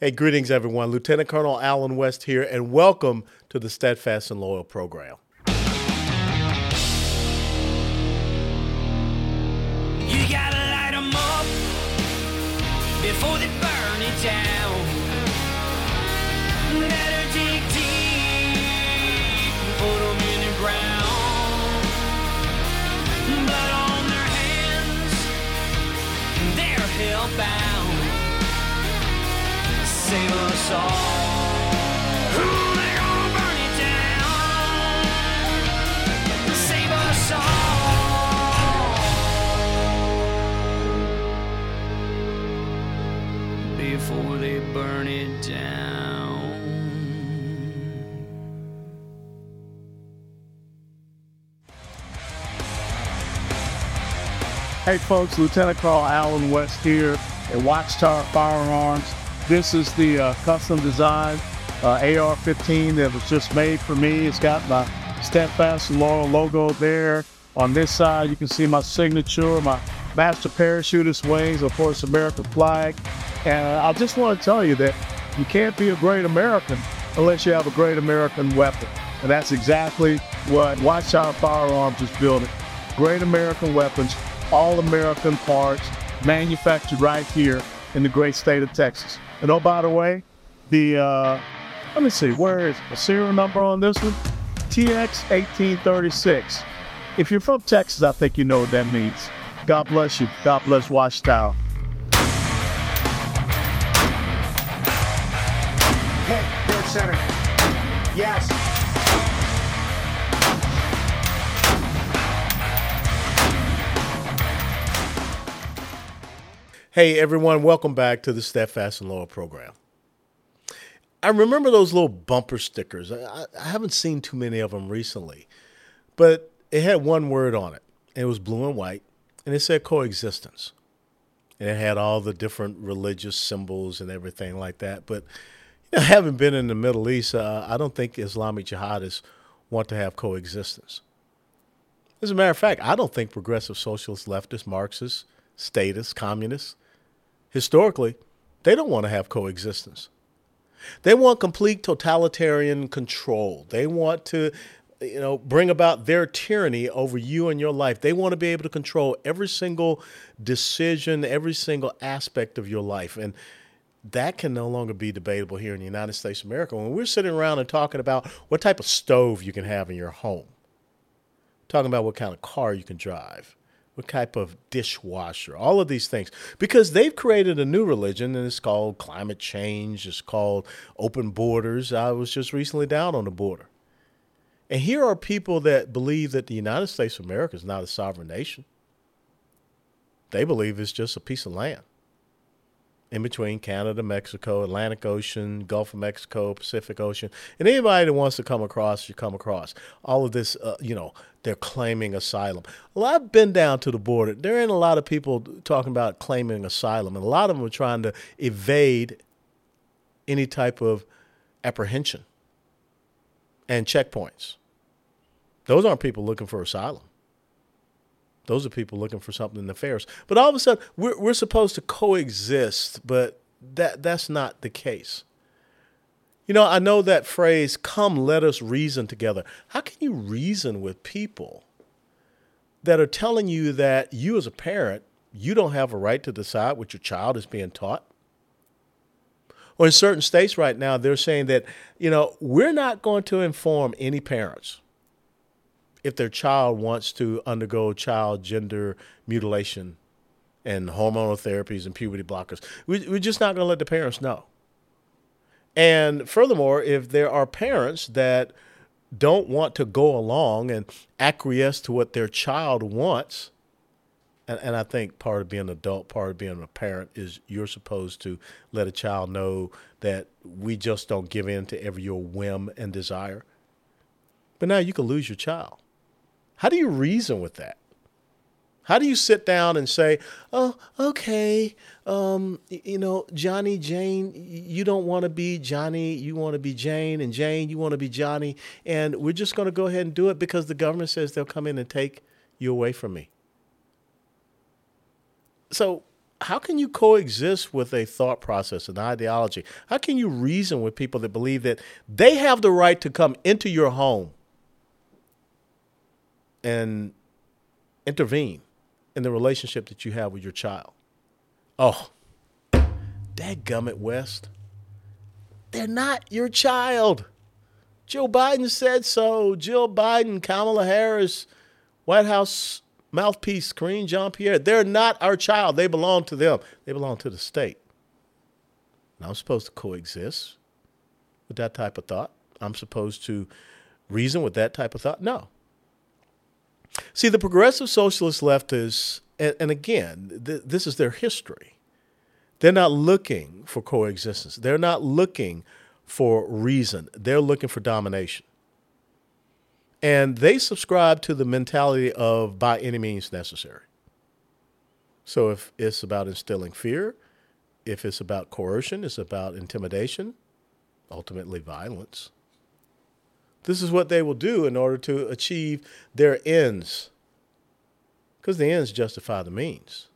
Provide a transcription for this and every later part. Hey, greetings, everyone. Lieutenant Colonel Allen West here, and welcome to the Steadfast and Loyal program. You gotta light 'em up before they burn it down. Better dig deep and put 'em in the ground. Blood on their hands, they're hellbound. Save us all. Ooh, they're gonna burn it down. Save us all before they burn it down. Hey folks, Lieutenant Carl Allen West here at Watchtower Firearms. This is the custom design AR-15 that was just made for me. It's got my Steadfast and Loyal logo there. On this side, you can see my signature, my master parachutist wings, of course, American flag. And I just want to tell you that you can't be a great American unless you have a great American weapon. And that's exactly what Watchtower Firearms is building. Great American weapons, all American parts, manufactured right here in the great state of Texas. And oh, by the way, the, let me see, where is the serial number on this one? TX1836. If you're from Texas, I think you know what that means. God bless you. God bless Watchtower. Hit, third center. Yes. Hey everyone, welcome back to the Steadfast and Loyal program. I remember those little bumper stickers. I haven't seen too many of them recently, but it had one word on it, and it was blue and white, and it said coexistence. And it had all the different religious symbols and everything like that. But you know, having been in the Middle East, I don't think Islamic jihadists want to have coexistence. As a matter of fact, I don't think progressive socialists, leftists, Marxists, statists, communists, historically, they don't want to have coexistence. They want complete totalitarian control. They want to, you know, bring about their tyranny over you and your life. They want to be able to control every single decision, every single aspect of your life. And that can no longer be debatable here in the United States of America. When we're sitting around and talking about what type of stove you can have in your home, talking about what kind of car you can drive, what type of dishwasher, all of these things, because they've created a new religion, and it's called climate change. It's called open borders. I was just recently down on the border. And here are people that believe that the United States of America is not a sovereign nation. They believe it's just a piece of land in between Canada, Mexico, Atlantic Ocean, Gulf of Mexico, Pacific Ocean. And anybody that wants to come across, you come across. All of this, you know, they're claiming asylum. Well, I've been down to the border. There ain't a lot of people talking about claiming asylum. And a lot of them are trying to evade any type of apprehension and checkpoints. Those aren't people looking for asylum. Those are people looking for something nefarious. But all of a sudden, we're supposed to coexist, but that's not the case. You know, I know that phrase, come let us reason together. How can you reason with people that are telling you that you as a parent, you don't have a right to decide what your child is being taught? Or in certain states right now, they're saying that, you know, we're not going to inform any parents if their child wants to undergo child gender mutilation and hormonal therapies and puberty blockers. We're just not going to let the parents know. And furthermore, if there are parents that don't want to go along and acquiesce to what their child wants, and I think part of being an adult, part of being a parent is you're supposed to let a child know that we just don't give in to every your whim and desire. But now you can lose your child. How do you reason with that? How do you sit down and say, oh, okay, you know, Johnny, Jane, you don't want to be Johnny, you want to be Jane, and Jane, you want to be Johnny, and we're just going to go ahead and do it because the government says they'll come in and take you away from me. So how can you coexist with a thought process, an ideology? How can you reason with people that believe that they have the right to come into your home and intervene in the relationship that you have with your child? Oh, dadgummit, West. They're not your child. Joe Biden said so. Jill Biden, Kamala Harris, White House mouthpiece, Karine Jean-Pierre. They're not our child. They belong to them. They belong to the state. And I'm supposed to coexist with that type of thought. I'm supposed to reason with that type of thought. No. See, the progressive socialist left is, and again, this is their history. They're not looking for coexistence. They're not looking for reason. They're looking for domination. And they subscribe to the mentality of by any means necessary. So if it's about instilling fear, if it's about coercion, it's about intimidation, ultimately violence. This is what they will do in order to achieve their ends, because the ends justify the means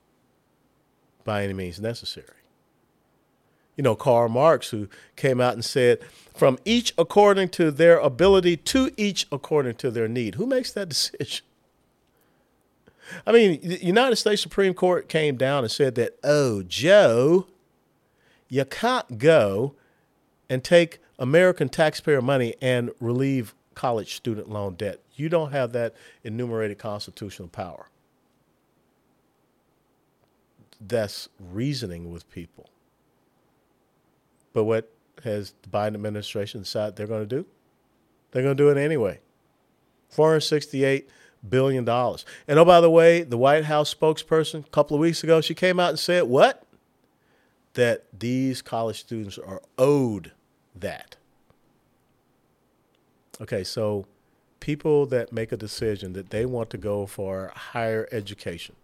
by any means necessary. You know, Karl Marx, who came out and said, from each according to their ability to each according to their need. Who makes that decision? I mean, the United States Supreme Court came down and said that, oh, Joe, you can't go and take American taxpayer money and relieve college student loan debt. You don't have that enumerated constitutional power. That's reasoning with people. But what has the Biden administration decided they're going to do? They're going to do it anyway. $468 billion. And oh, by the way, the White House spokesperson a couple of weeks ago, she came out and said what? That these college students are owed that. Okay, so people that make a decision that they want to go for higher education,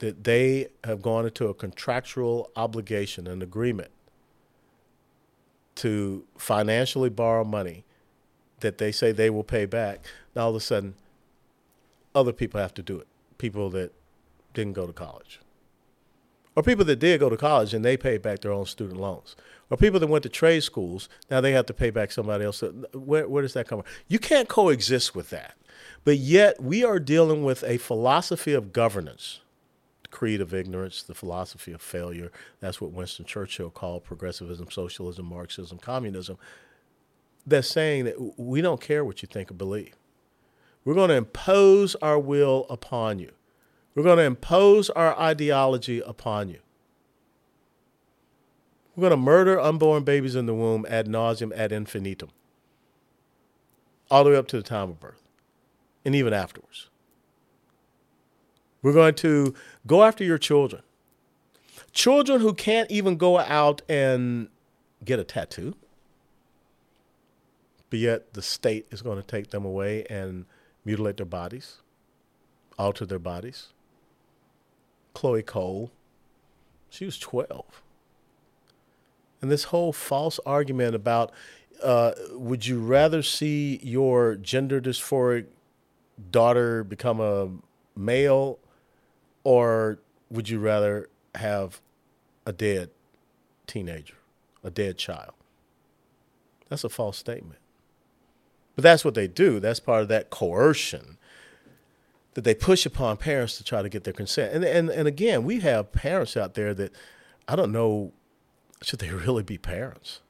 that they have gone into a contractual obligation, an agreement to financially borrow money that they say they will pay back. Now, all of a sudden, other people have to do it, people that didn't go to college. Or people that did go to college and they paid back their own student loans. Or people that went to trade schools, now they have to pay back somebody else. Where does that come from? You can't coexist with that. But yet we are dealing with a philosophy of governance, the creed of ignorance, the philosophy of failure. That's what Winston Churchill called progressivism, socialism, Marxism, communism. That's saying that we don't care what you think or believe. We're going to impose our will upon you. We're going to impose our ideology upon you. We're going to murder unborn babies in the womb ad nauseum, ad infinitum, all the way up to the time of birth and even afterwards. We're going to go after your children, children who can't even go out and get a tattoo, but yet the state is going to take them away and mutilate their bodies, alter their bodies. Chloe Cole, she was 12. And this whole false argument about would you rather see your gender dysphoric daughter become a male, or would you rather have a dead teenager, a dead child? That's a false statement. But that's what they do. That's part of that coercion that they push upon parents to try to get their consent. And again, we have parents out there that I don't know, should they really be parents?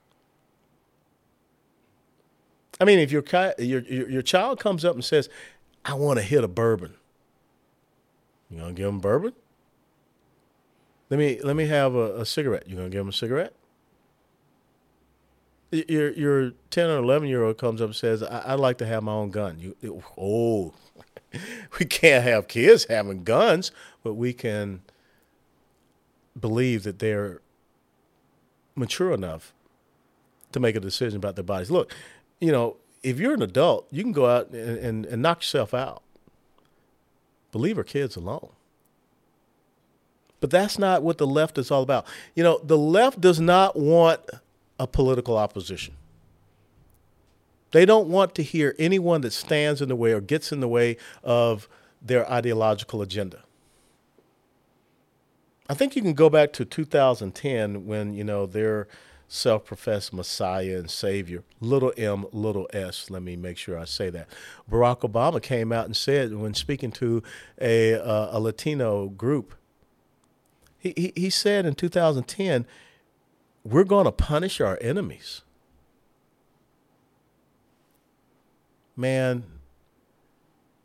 I mean, if your child comes up and says, I want to hit a bourbon, you going to give him bourbon? Let me have a cigarette. You going to give him a cigarette? Your 10 or 11-year-old comes up and says, I'd like to have my own gun. We can't have kids having guns, but we can believe that they're mature enough to make a decision about their bodies. Look, you know, if you're an adult, you can go out and knock yourself out. Believe our kids alone. But that's not what the left is all about. You know, the left does not want a political opposition. They don't want to hear anyone that stands in the way or gets in the way of their ideological agenda. I think you can go back to 2010 when, you know, their self-professed messiah and savior, little m, little s, let me make sure I say that, Barack Obama came out and said, when speaking to a Latino group, he said in 2010, we're going to punish our enemies. Man,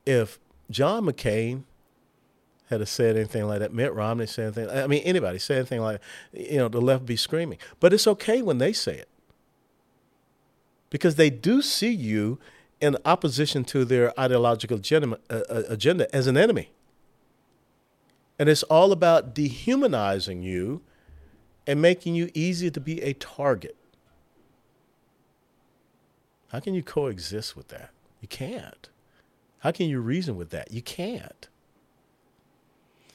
if John McCain had said anything like that, Mitt Romney said anything, I mean, anybody said anything like that, you know, the left be screaming. But it's okay when they say it, because they do see you in opposition to their ideological agenda as an enemy. And it's all about dehumanizing you and making you easier to be a target. How can you coexist with that? You can't. How can you reason with that? You can't.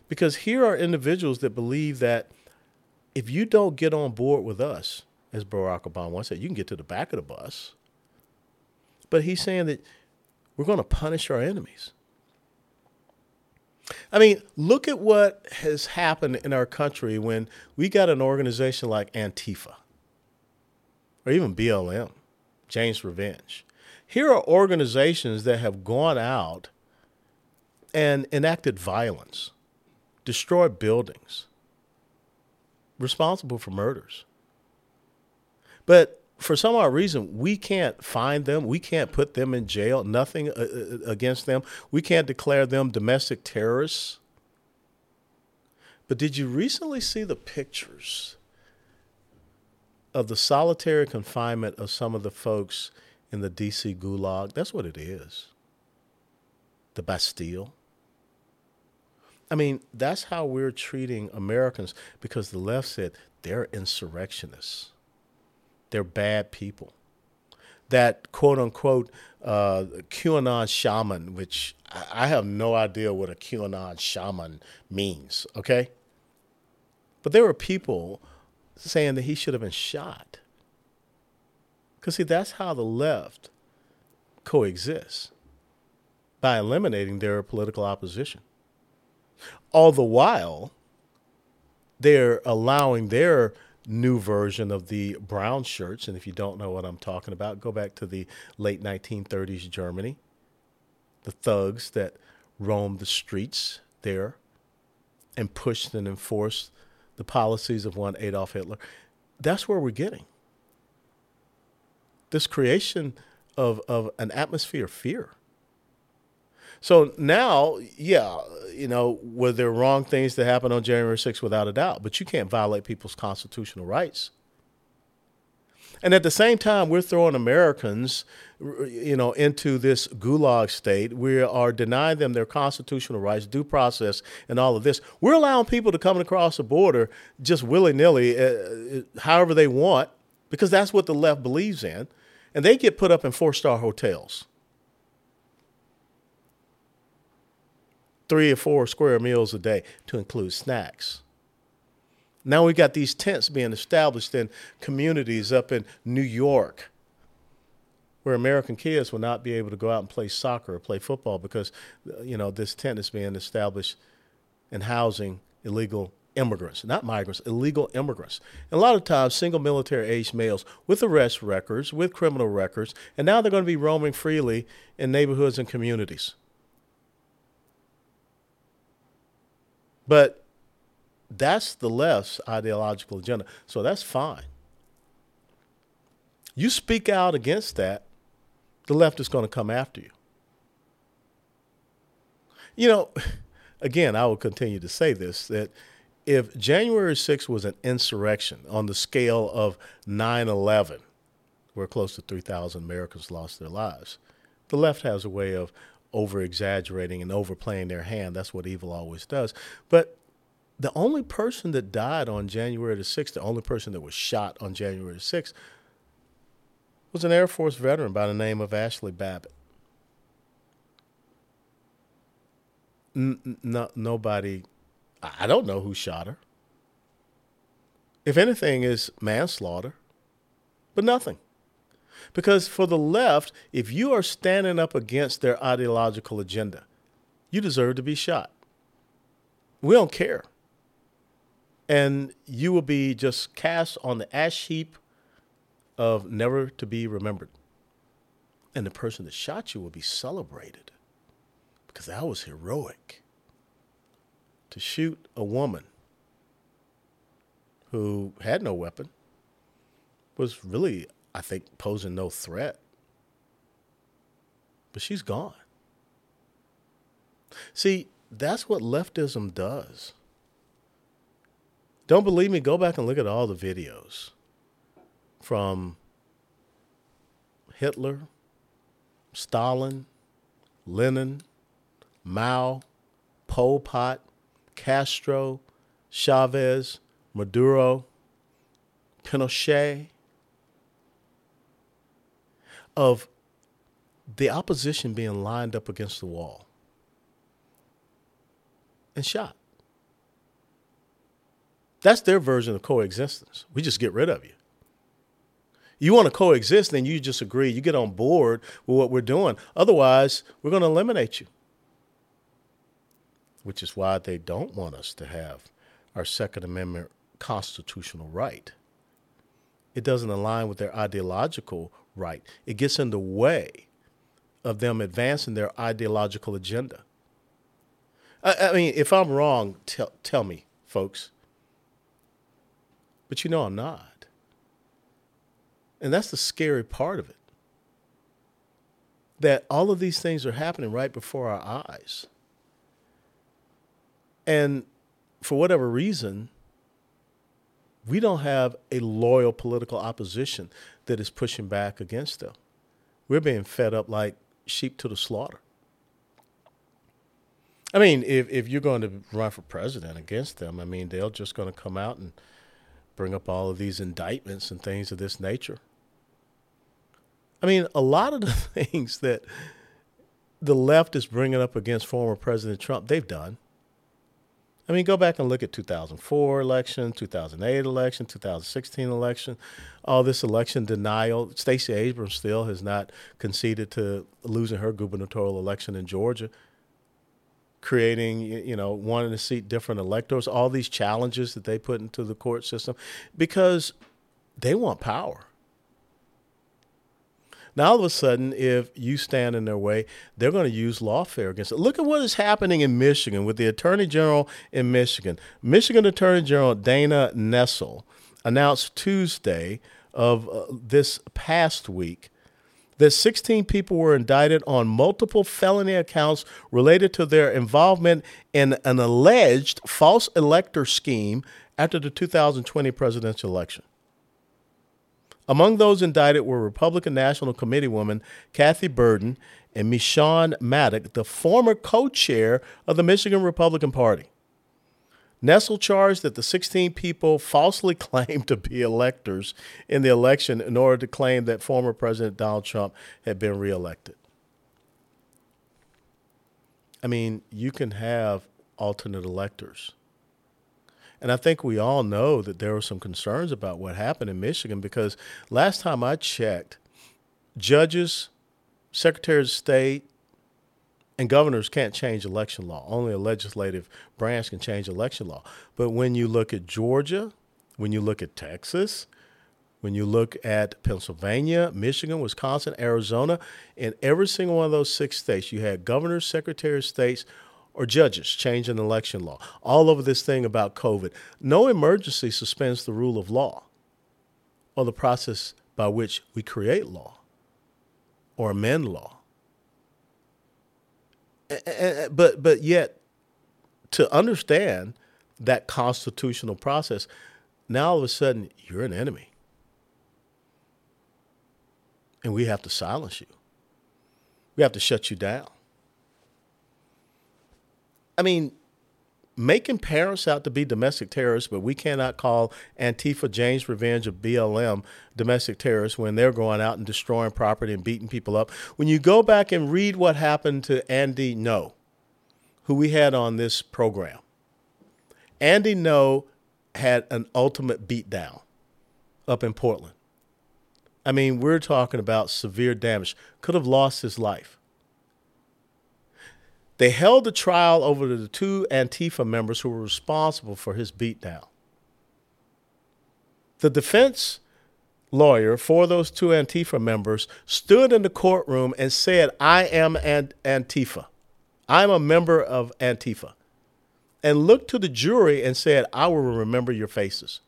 Because here are individuals that believe that if you don't get on board with us, as Barack Obama once said, you can get to the back of the bus. But he's saying that we're going to punish our enemies. I mean, look at what has happened in our country when we got an organization like Antifa or even BLM, James Revenge. Here are organizations that have gone out and enacted violence, destroyed buildings, responsible for murders. But for some odd reason, we can't find them. We can't put them in jail. Nothing against them. We can't declare them domestic terrorists. But did you recently see the pictures of the solitary confinement of some of the folks in the D.C. gulag? That's what it is. The Bastille. I mean, that's how we're treating Americans, because the left said they're insurrectionists. They're bad people. That quote-unquote QAnon shaman, which I have no idea what a QAnon shaman means, okay? But there were people saying that he should have been shot. Because, see, that's how the left coexists, by eliminating their political opposition. All the while, they're allowing their new version of the brown shirts. And if you don't know what I'm talking about, go back to the late 1930s Germany, the thugs that roamed the streets there and pushed and enforced the policies of one Adolf Hitler. That's where we're getting this creation of an atmosphere of fear. So now, yeah, you know, were there wrong things that happened on January 6th? Without a doubt. But you can't violate people's constitutional rights. And at the same time, we're throwing Americans, you know, into this gulag state. We are denying them their constitutional rights, due process, and all of this. We're allowing people to come across the border just willy-nilly, however they want, because that's what the left believes in. And they get put up in 4-star hotels. 3 or 4 square meals a day, to include snacks. Now we got these tents being established in communities up in New York where American kids will not be able to go out and play soccer or play football because, you know, this tent is being established and housing illegal immigrants, not migrants, illegal immigrants. And a lot of times, single military-aged males with arrest records, with criminal records, and now they're going to be roaming freely in neighborhoods and communities. But that's the left's ideological agenda. So that's fine. You speak out against that, the left is going to come after you. You know, again, I will continue to say this, that if January 6th was an insurrection on the scale of 9/11, where close to 3,000 Americans lost their lives, the left has a way of over-exaggerating and overplaying their hand. That's what evil always does. But the only person that died on January the 6th, the only person that was shot on January the 6th, was an Air Force veteran by the name of Ashli Babbitt. Nobody, I don't know who shot her. If anything, is manslaughter, but nothing. Because for the left, if you are standing up against their ideological agenda, you deserve to be shot. We don't care. and you will be just cast on the ash heap of never to be remembered. And the person that shot you will be celebrated, because that was heroic. To shoot a woman who had no weapon, was really, I think, posing no threat. But she's gone. See, that's what leftism does. Don't believe me? Go back and look at all the videos from Hitler, Stalin, Lenin, Mao, Pol Pot, Castro, Chavez, Maduro, Pinochet, of the opposition being lined up against the wall and shot. That's their version of coexistence. We just get rid of you. You want to coexist, then you just agree. You get on board with what we're doing. Otherwise, we're going to eliminate you. Which is why they don't want us to have our Second Amendment constitutional right. It doesn't align with their ideological right. It gets in the way of them advancing their ideological agenda. I mean, if I'm wrong, tell me, folks. But you know I'm not. And that's the scary part of it. That all of these things are happening right before our eyes. And for whatever reason, we don't have a loyal political opposition that is pushing back against them. We're being fed up like sheep to the slaughter. I mean, if you're going to run for president against them, I mean, they're just going to come out and bring up all of these indictments and things of this nature. I mean, a lot of the things that the left is bringing up against former President Trump, they've done. I mean, go back and look at 2004 election, 2008 election, 2016 election, all this election denial. Stacey Abrams still has not conceded to losing her gubernatorial election in Georgia, creating, you know, wanting to seat different electors, all these challenges that they put into the court system because they want power. Now, all of a sudden, if you stand in their way, they're going to use lawfare against it. Look at what is happening in Michigan with the Attorney General in Michigan. Michigan Attorney General Dana Nessel announced Tuesday of this past week that 16 people were indicted on multiple felony accounts related to their involvement in an alleged false elector scheme after the 2020 presidential election. Among those indicted were Republican National Committee woman Kathy Burden and Michael Maddock, the former co-chair of the Michigan Republican Party. Nessel charged that the 16 people falsely claimed to be electors in the election in order to claim that former President Donald Trump had been reelected. I mean, you can have alternate electors. And I think we all know that there were some concerns about what happened in Michigan because last time I checked, judges, secretaries of state, and governors can't change election law. Only a legislative branch can change election law. But when you look at Georgia, when you look at Texas, when you look at Pennsylvania, Michigan, Wisconsin, Arizona, in every single one of those six states, you had governors, secretaries of states, or judges changing election law. All over this thing about COVID. No emergency suspends the rule of law or the process by which we create law or amend law. But yet, to understand that constitutional process, now all of a sudden, you're an enemy. And we have to silence you. We have to shut you down. I mean, making parents out to be domestic terrorists, but we cannot call Antifa, James Revenge, or BLM domestic terrorists when they're going out and destroying property and beating people up. When you go back and read what happened to Andy Ngo, who we had on this program, Andy Ngo had an ultimate beatdown up in Portland. I mean, we're talking about severe damage. Could have lost his life. They held the trial over to the two Antifa members who were responsible for his beatdown. The defense lawyer for those two Antifa members stood in the courtroom and said, I am Antifa. I'm a member of Antifa. And looked to the jury and said, I will remember your faces.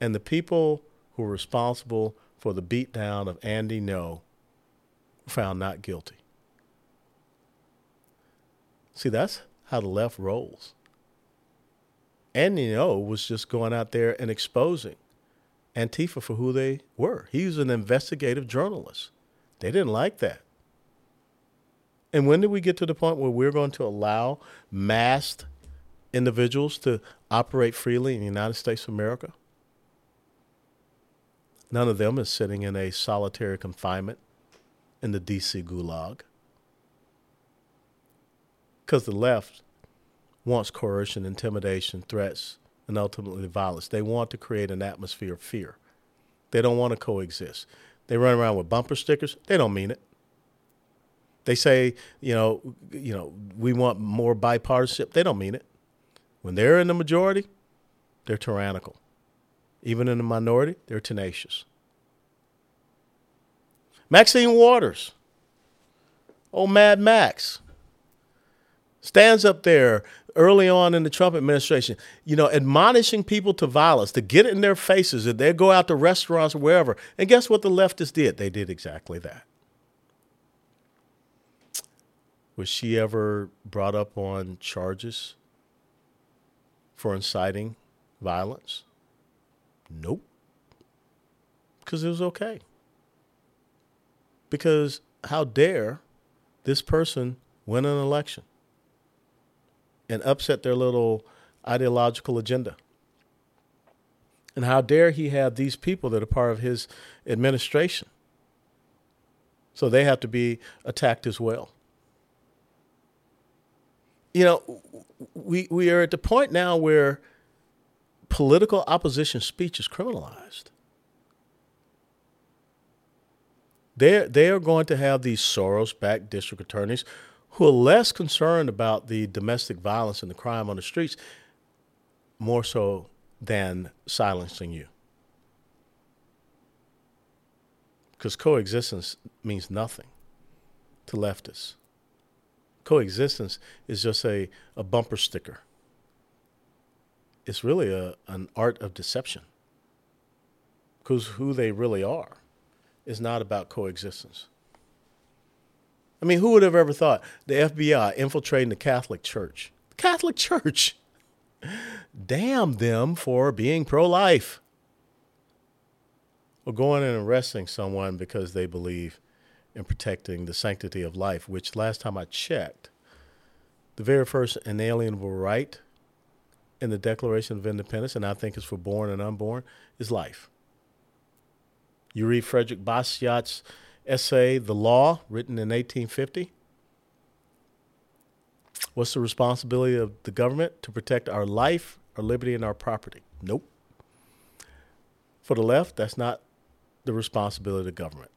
And the people who were responsible for the beatdown of Andy Ngo found not guilty. See, that's how the left rolls. Andy Ngo was just going out there and exposing Antifa for who they were. He was an investigative journalist. They didn't like that. And when did we get to the point where we're going to allow masked individuals to operate freely in the United States of America? None of them is sitting in a solitary confinement in the D.C. gulag. Because the left wants coercion, intimidation, threats, and ultimately violence. They want to create an atmosphere of fear. They don't want to coexist. They run around with bumper stickers. They don't mean it. They say, you know, we want more bipartisanship. They don't mean it. When they're in the majority, they're tyrannical. Even in the minority, they're tenacious. Maxine Waters, old Mad Max, stands up there early on in the Trump administration, you know, admonishing people to violence, to get it in their faces, that they go out to restaurants or wherever. And guess what the leftists did? They did exactly that. Was she ever brought up on charges for inciting violence? Nope. Because it was okay. Because how dare this person win an election and upset their little ideological agenda? And how dare he have these people that are part of his administration? So they have to be attacked as well. You know, we are at the point now where political opposition speech is criminalized. They are going to have these Soros-backed district attorneys who are less concerned about the domestic violence and the crime on the streets, more so than silencing you. Because coexistence means nothing to leftists. Coexistence is just a bumper sticker. It's really an art of deception. Because who they really are is not about coexistence. I mean, who would have ever thought the FBI infiltrating the Catholic Church? The Catholic Church! Damn them for being pro-life. Or going and arresting someone because they believe and protecting the sanctity of life, which last time I checked, the very first inalienable right in the Declaration of Independence, and I think it's for born and unborn, is life. You read Frederick Bastiat's essay, The Law, written in 1850. What's the responsibility of the government? To protect our life, our liberty, and our property. Nope. For the left, that's not the responsibility of the government.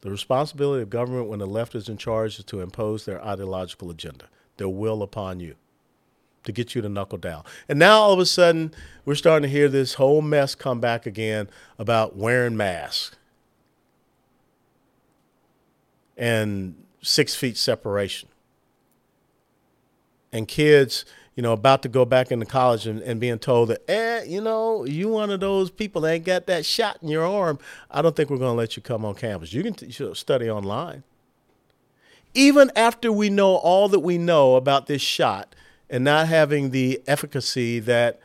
The responsibility of government when the left is in charge is to impose their ideological agenda, their will upon you, to get you to knuckle down. And now all of a sudden, we're starting to hear this whole mess come back again about wearing masks and 6 feet separation. And kids, you know, about to go back into college and being told that, you know, you one of those people that ain't got that shot in your arm, I don't think we're going to let you come on campus. You can study online. Even after we know all that we know about this shot and not having the efficacy that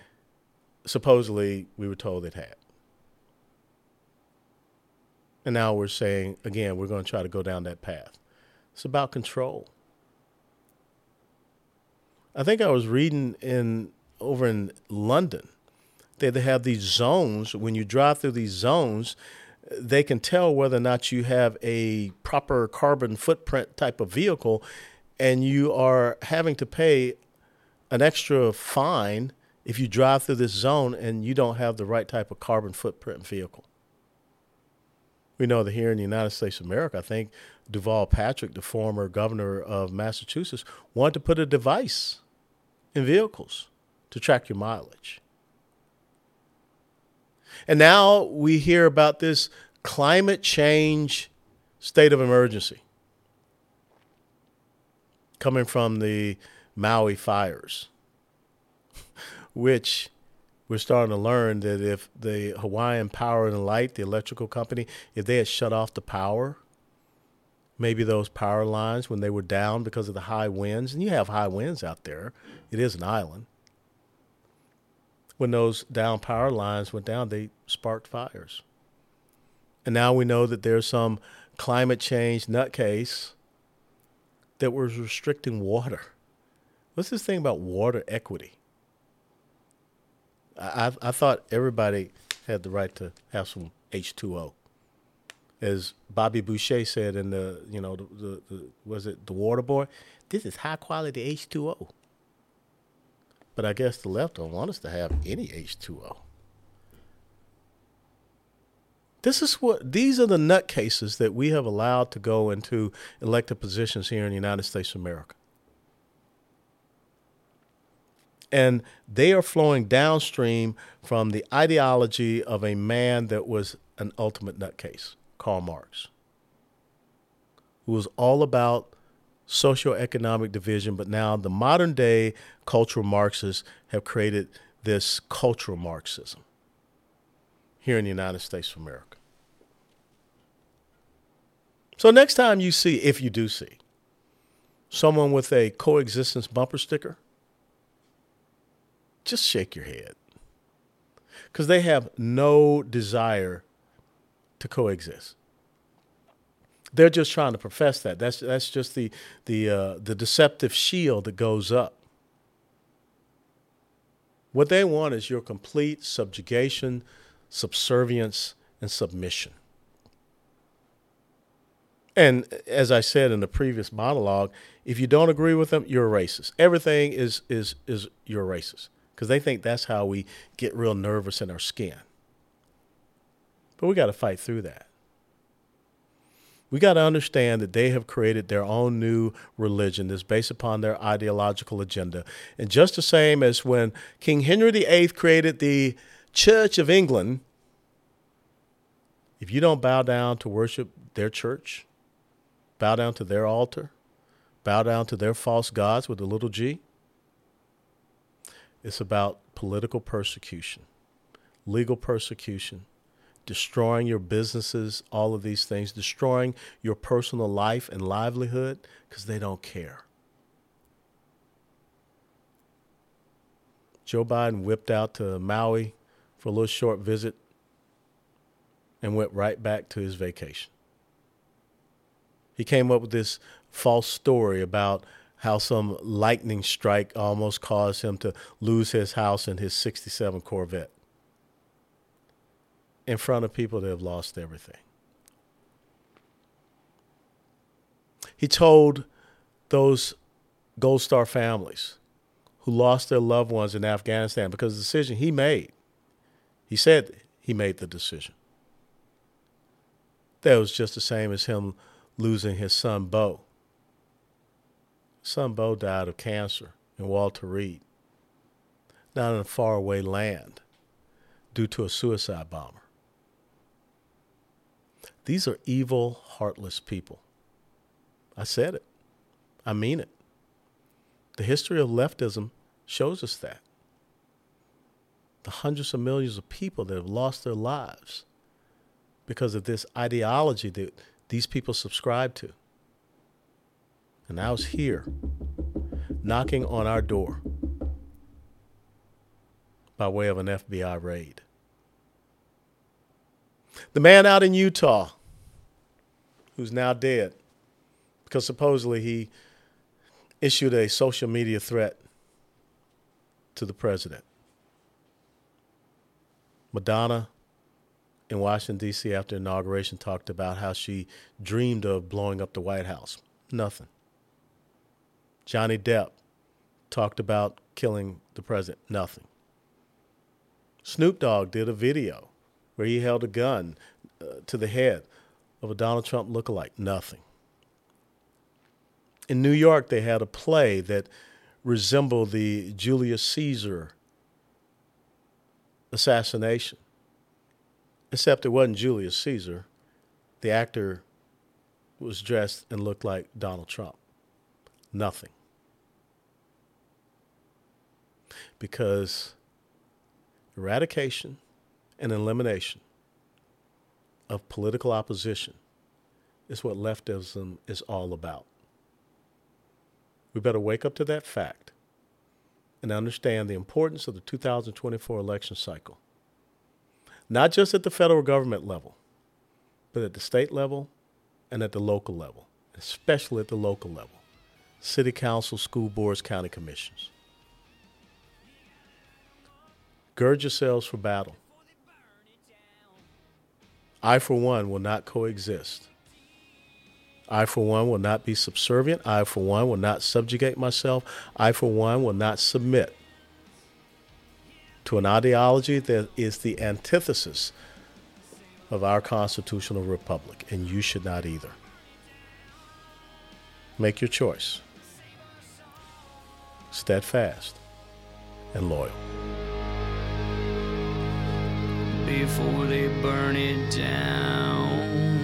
supposedly we were told it had. And now we're saying, again, we're going to try to go down that path. It's about control. I think I was reading over in London that they have these zones. When you drive through these zones, they can tell whether or not you have a proper carbon footprint type of vehicle, and you are having to pay an extra fine if you drive through this zone and you don't have the right type of carbon footprint vehicle. We know that here in the United States of America, I think Deval Patrick, the former governor of Massachusetts, wanted to put a device in vehicles to track your mileage. And now we hear about this climate change state of emergency coming from the Maui fires, which we're starting to learn that if the Hawaiian Power and Light, the electrical company, if they had shut off the power, maybe those power lines when they were down because of the high winds, and you have high winds out there, it is an island. When those down power lines went down, they sparked fires. And now we know that there's some climate change nutcase that was restricting water. What's this thing about water equity? I thought everybody had the right to have some H2O. As Bobby Boucher said in the Water Boy, this is high quality H2O. But I guess the left don't want us to have any H2O. These are the nutcases that we have allowed to go into elected positions here in the United States of America. And they are flowing downstream from the ideology of a man that was an ultimate nutcase, Karl Marx, who was all about socioeconomic division. But now the modern day cultural Marxists have created this cultural Marxism here in the United States of America. So next time you see, if you do see, someone with a coexistence bumper sticker, just shake your head, because they have no desire to coexist. They're just trying to profess that. That's just the deceptive shield that goes up. What they want is your complete subjugation, subservience, and submission. And as I said in the previous monologue, if you don't agree with them, you're a racist. Everything is you're a racist, because they think that's how we get real nervous in our skin. But we got to fight through that. We got to understand that they have created their own new religion that's based upon their ideological agenda. And just the same as when King Henry VIII created the Church of England, if you don't bow down to worship their church, bow down to their altar, bow down to their false gods with a little g, it's about political persecution, legal persecution, destroying your businesses, all of these things, destroying your personal life and livelihood, because they don't care. Joe Biden whipped out to Maui for a little short visit and went right back to his vacation. He came up with this false story about how some lightning strike almost caused him to lose his house and his 67 Corvette in front of people that have lost everything. He told those Gold Star families who lost their loved ones in Afghanistan, because the decision he made, he said he made the decision, that was just the same as him losing his son, Beau. Son Beau died of cancer in Walter Reed, down in a faraway land, due to a suicide bomber. These are evil, heartless people. I said it. I mean it. The history of leftism shows us that. The hundreds of millions of people that have lost their lives because of this ideology that these people subscribe to. And I was here, knocking on our door by way of an FBI raid. The man out in Utah, who's now dead, because supposedly he issued a social media threat to the president. Madonna in Washington, D.C. after inauguration talked about how she dreamed of blowing up the White House. Nothing. Johnny Depp talked about killing the president. Nothing. Snoop Dogg did a video where he held a gun to the head of a Donald Trump lookalike. Nothing. In New York, they had a play that resembled the Julius Caesar assassination Except it wasn't Julius Caesar. The actor was dressed and looked like Donald Trump. Nothing. Because eradication and elimination of political opposition is what leftism is all about. We better wake up to that fact and understand the importance of the 2024 election cycle. Not just at the federal government level, but at the state level and at the local level, especially at the local level. City council, school boards, county commissions. Gird yourselves for battle. I, for one, will not coexist. I, for one, will not be subservient. I, for one, will not subjugate myself. I, for one, will not submit to an ideology that is the antithesis of our constitutional republic, and you should not either. Make your choice. Steadfast and loyal. Before they burn it down.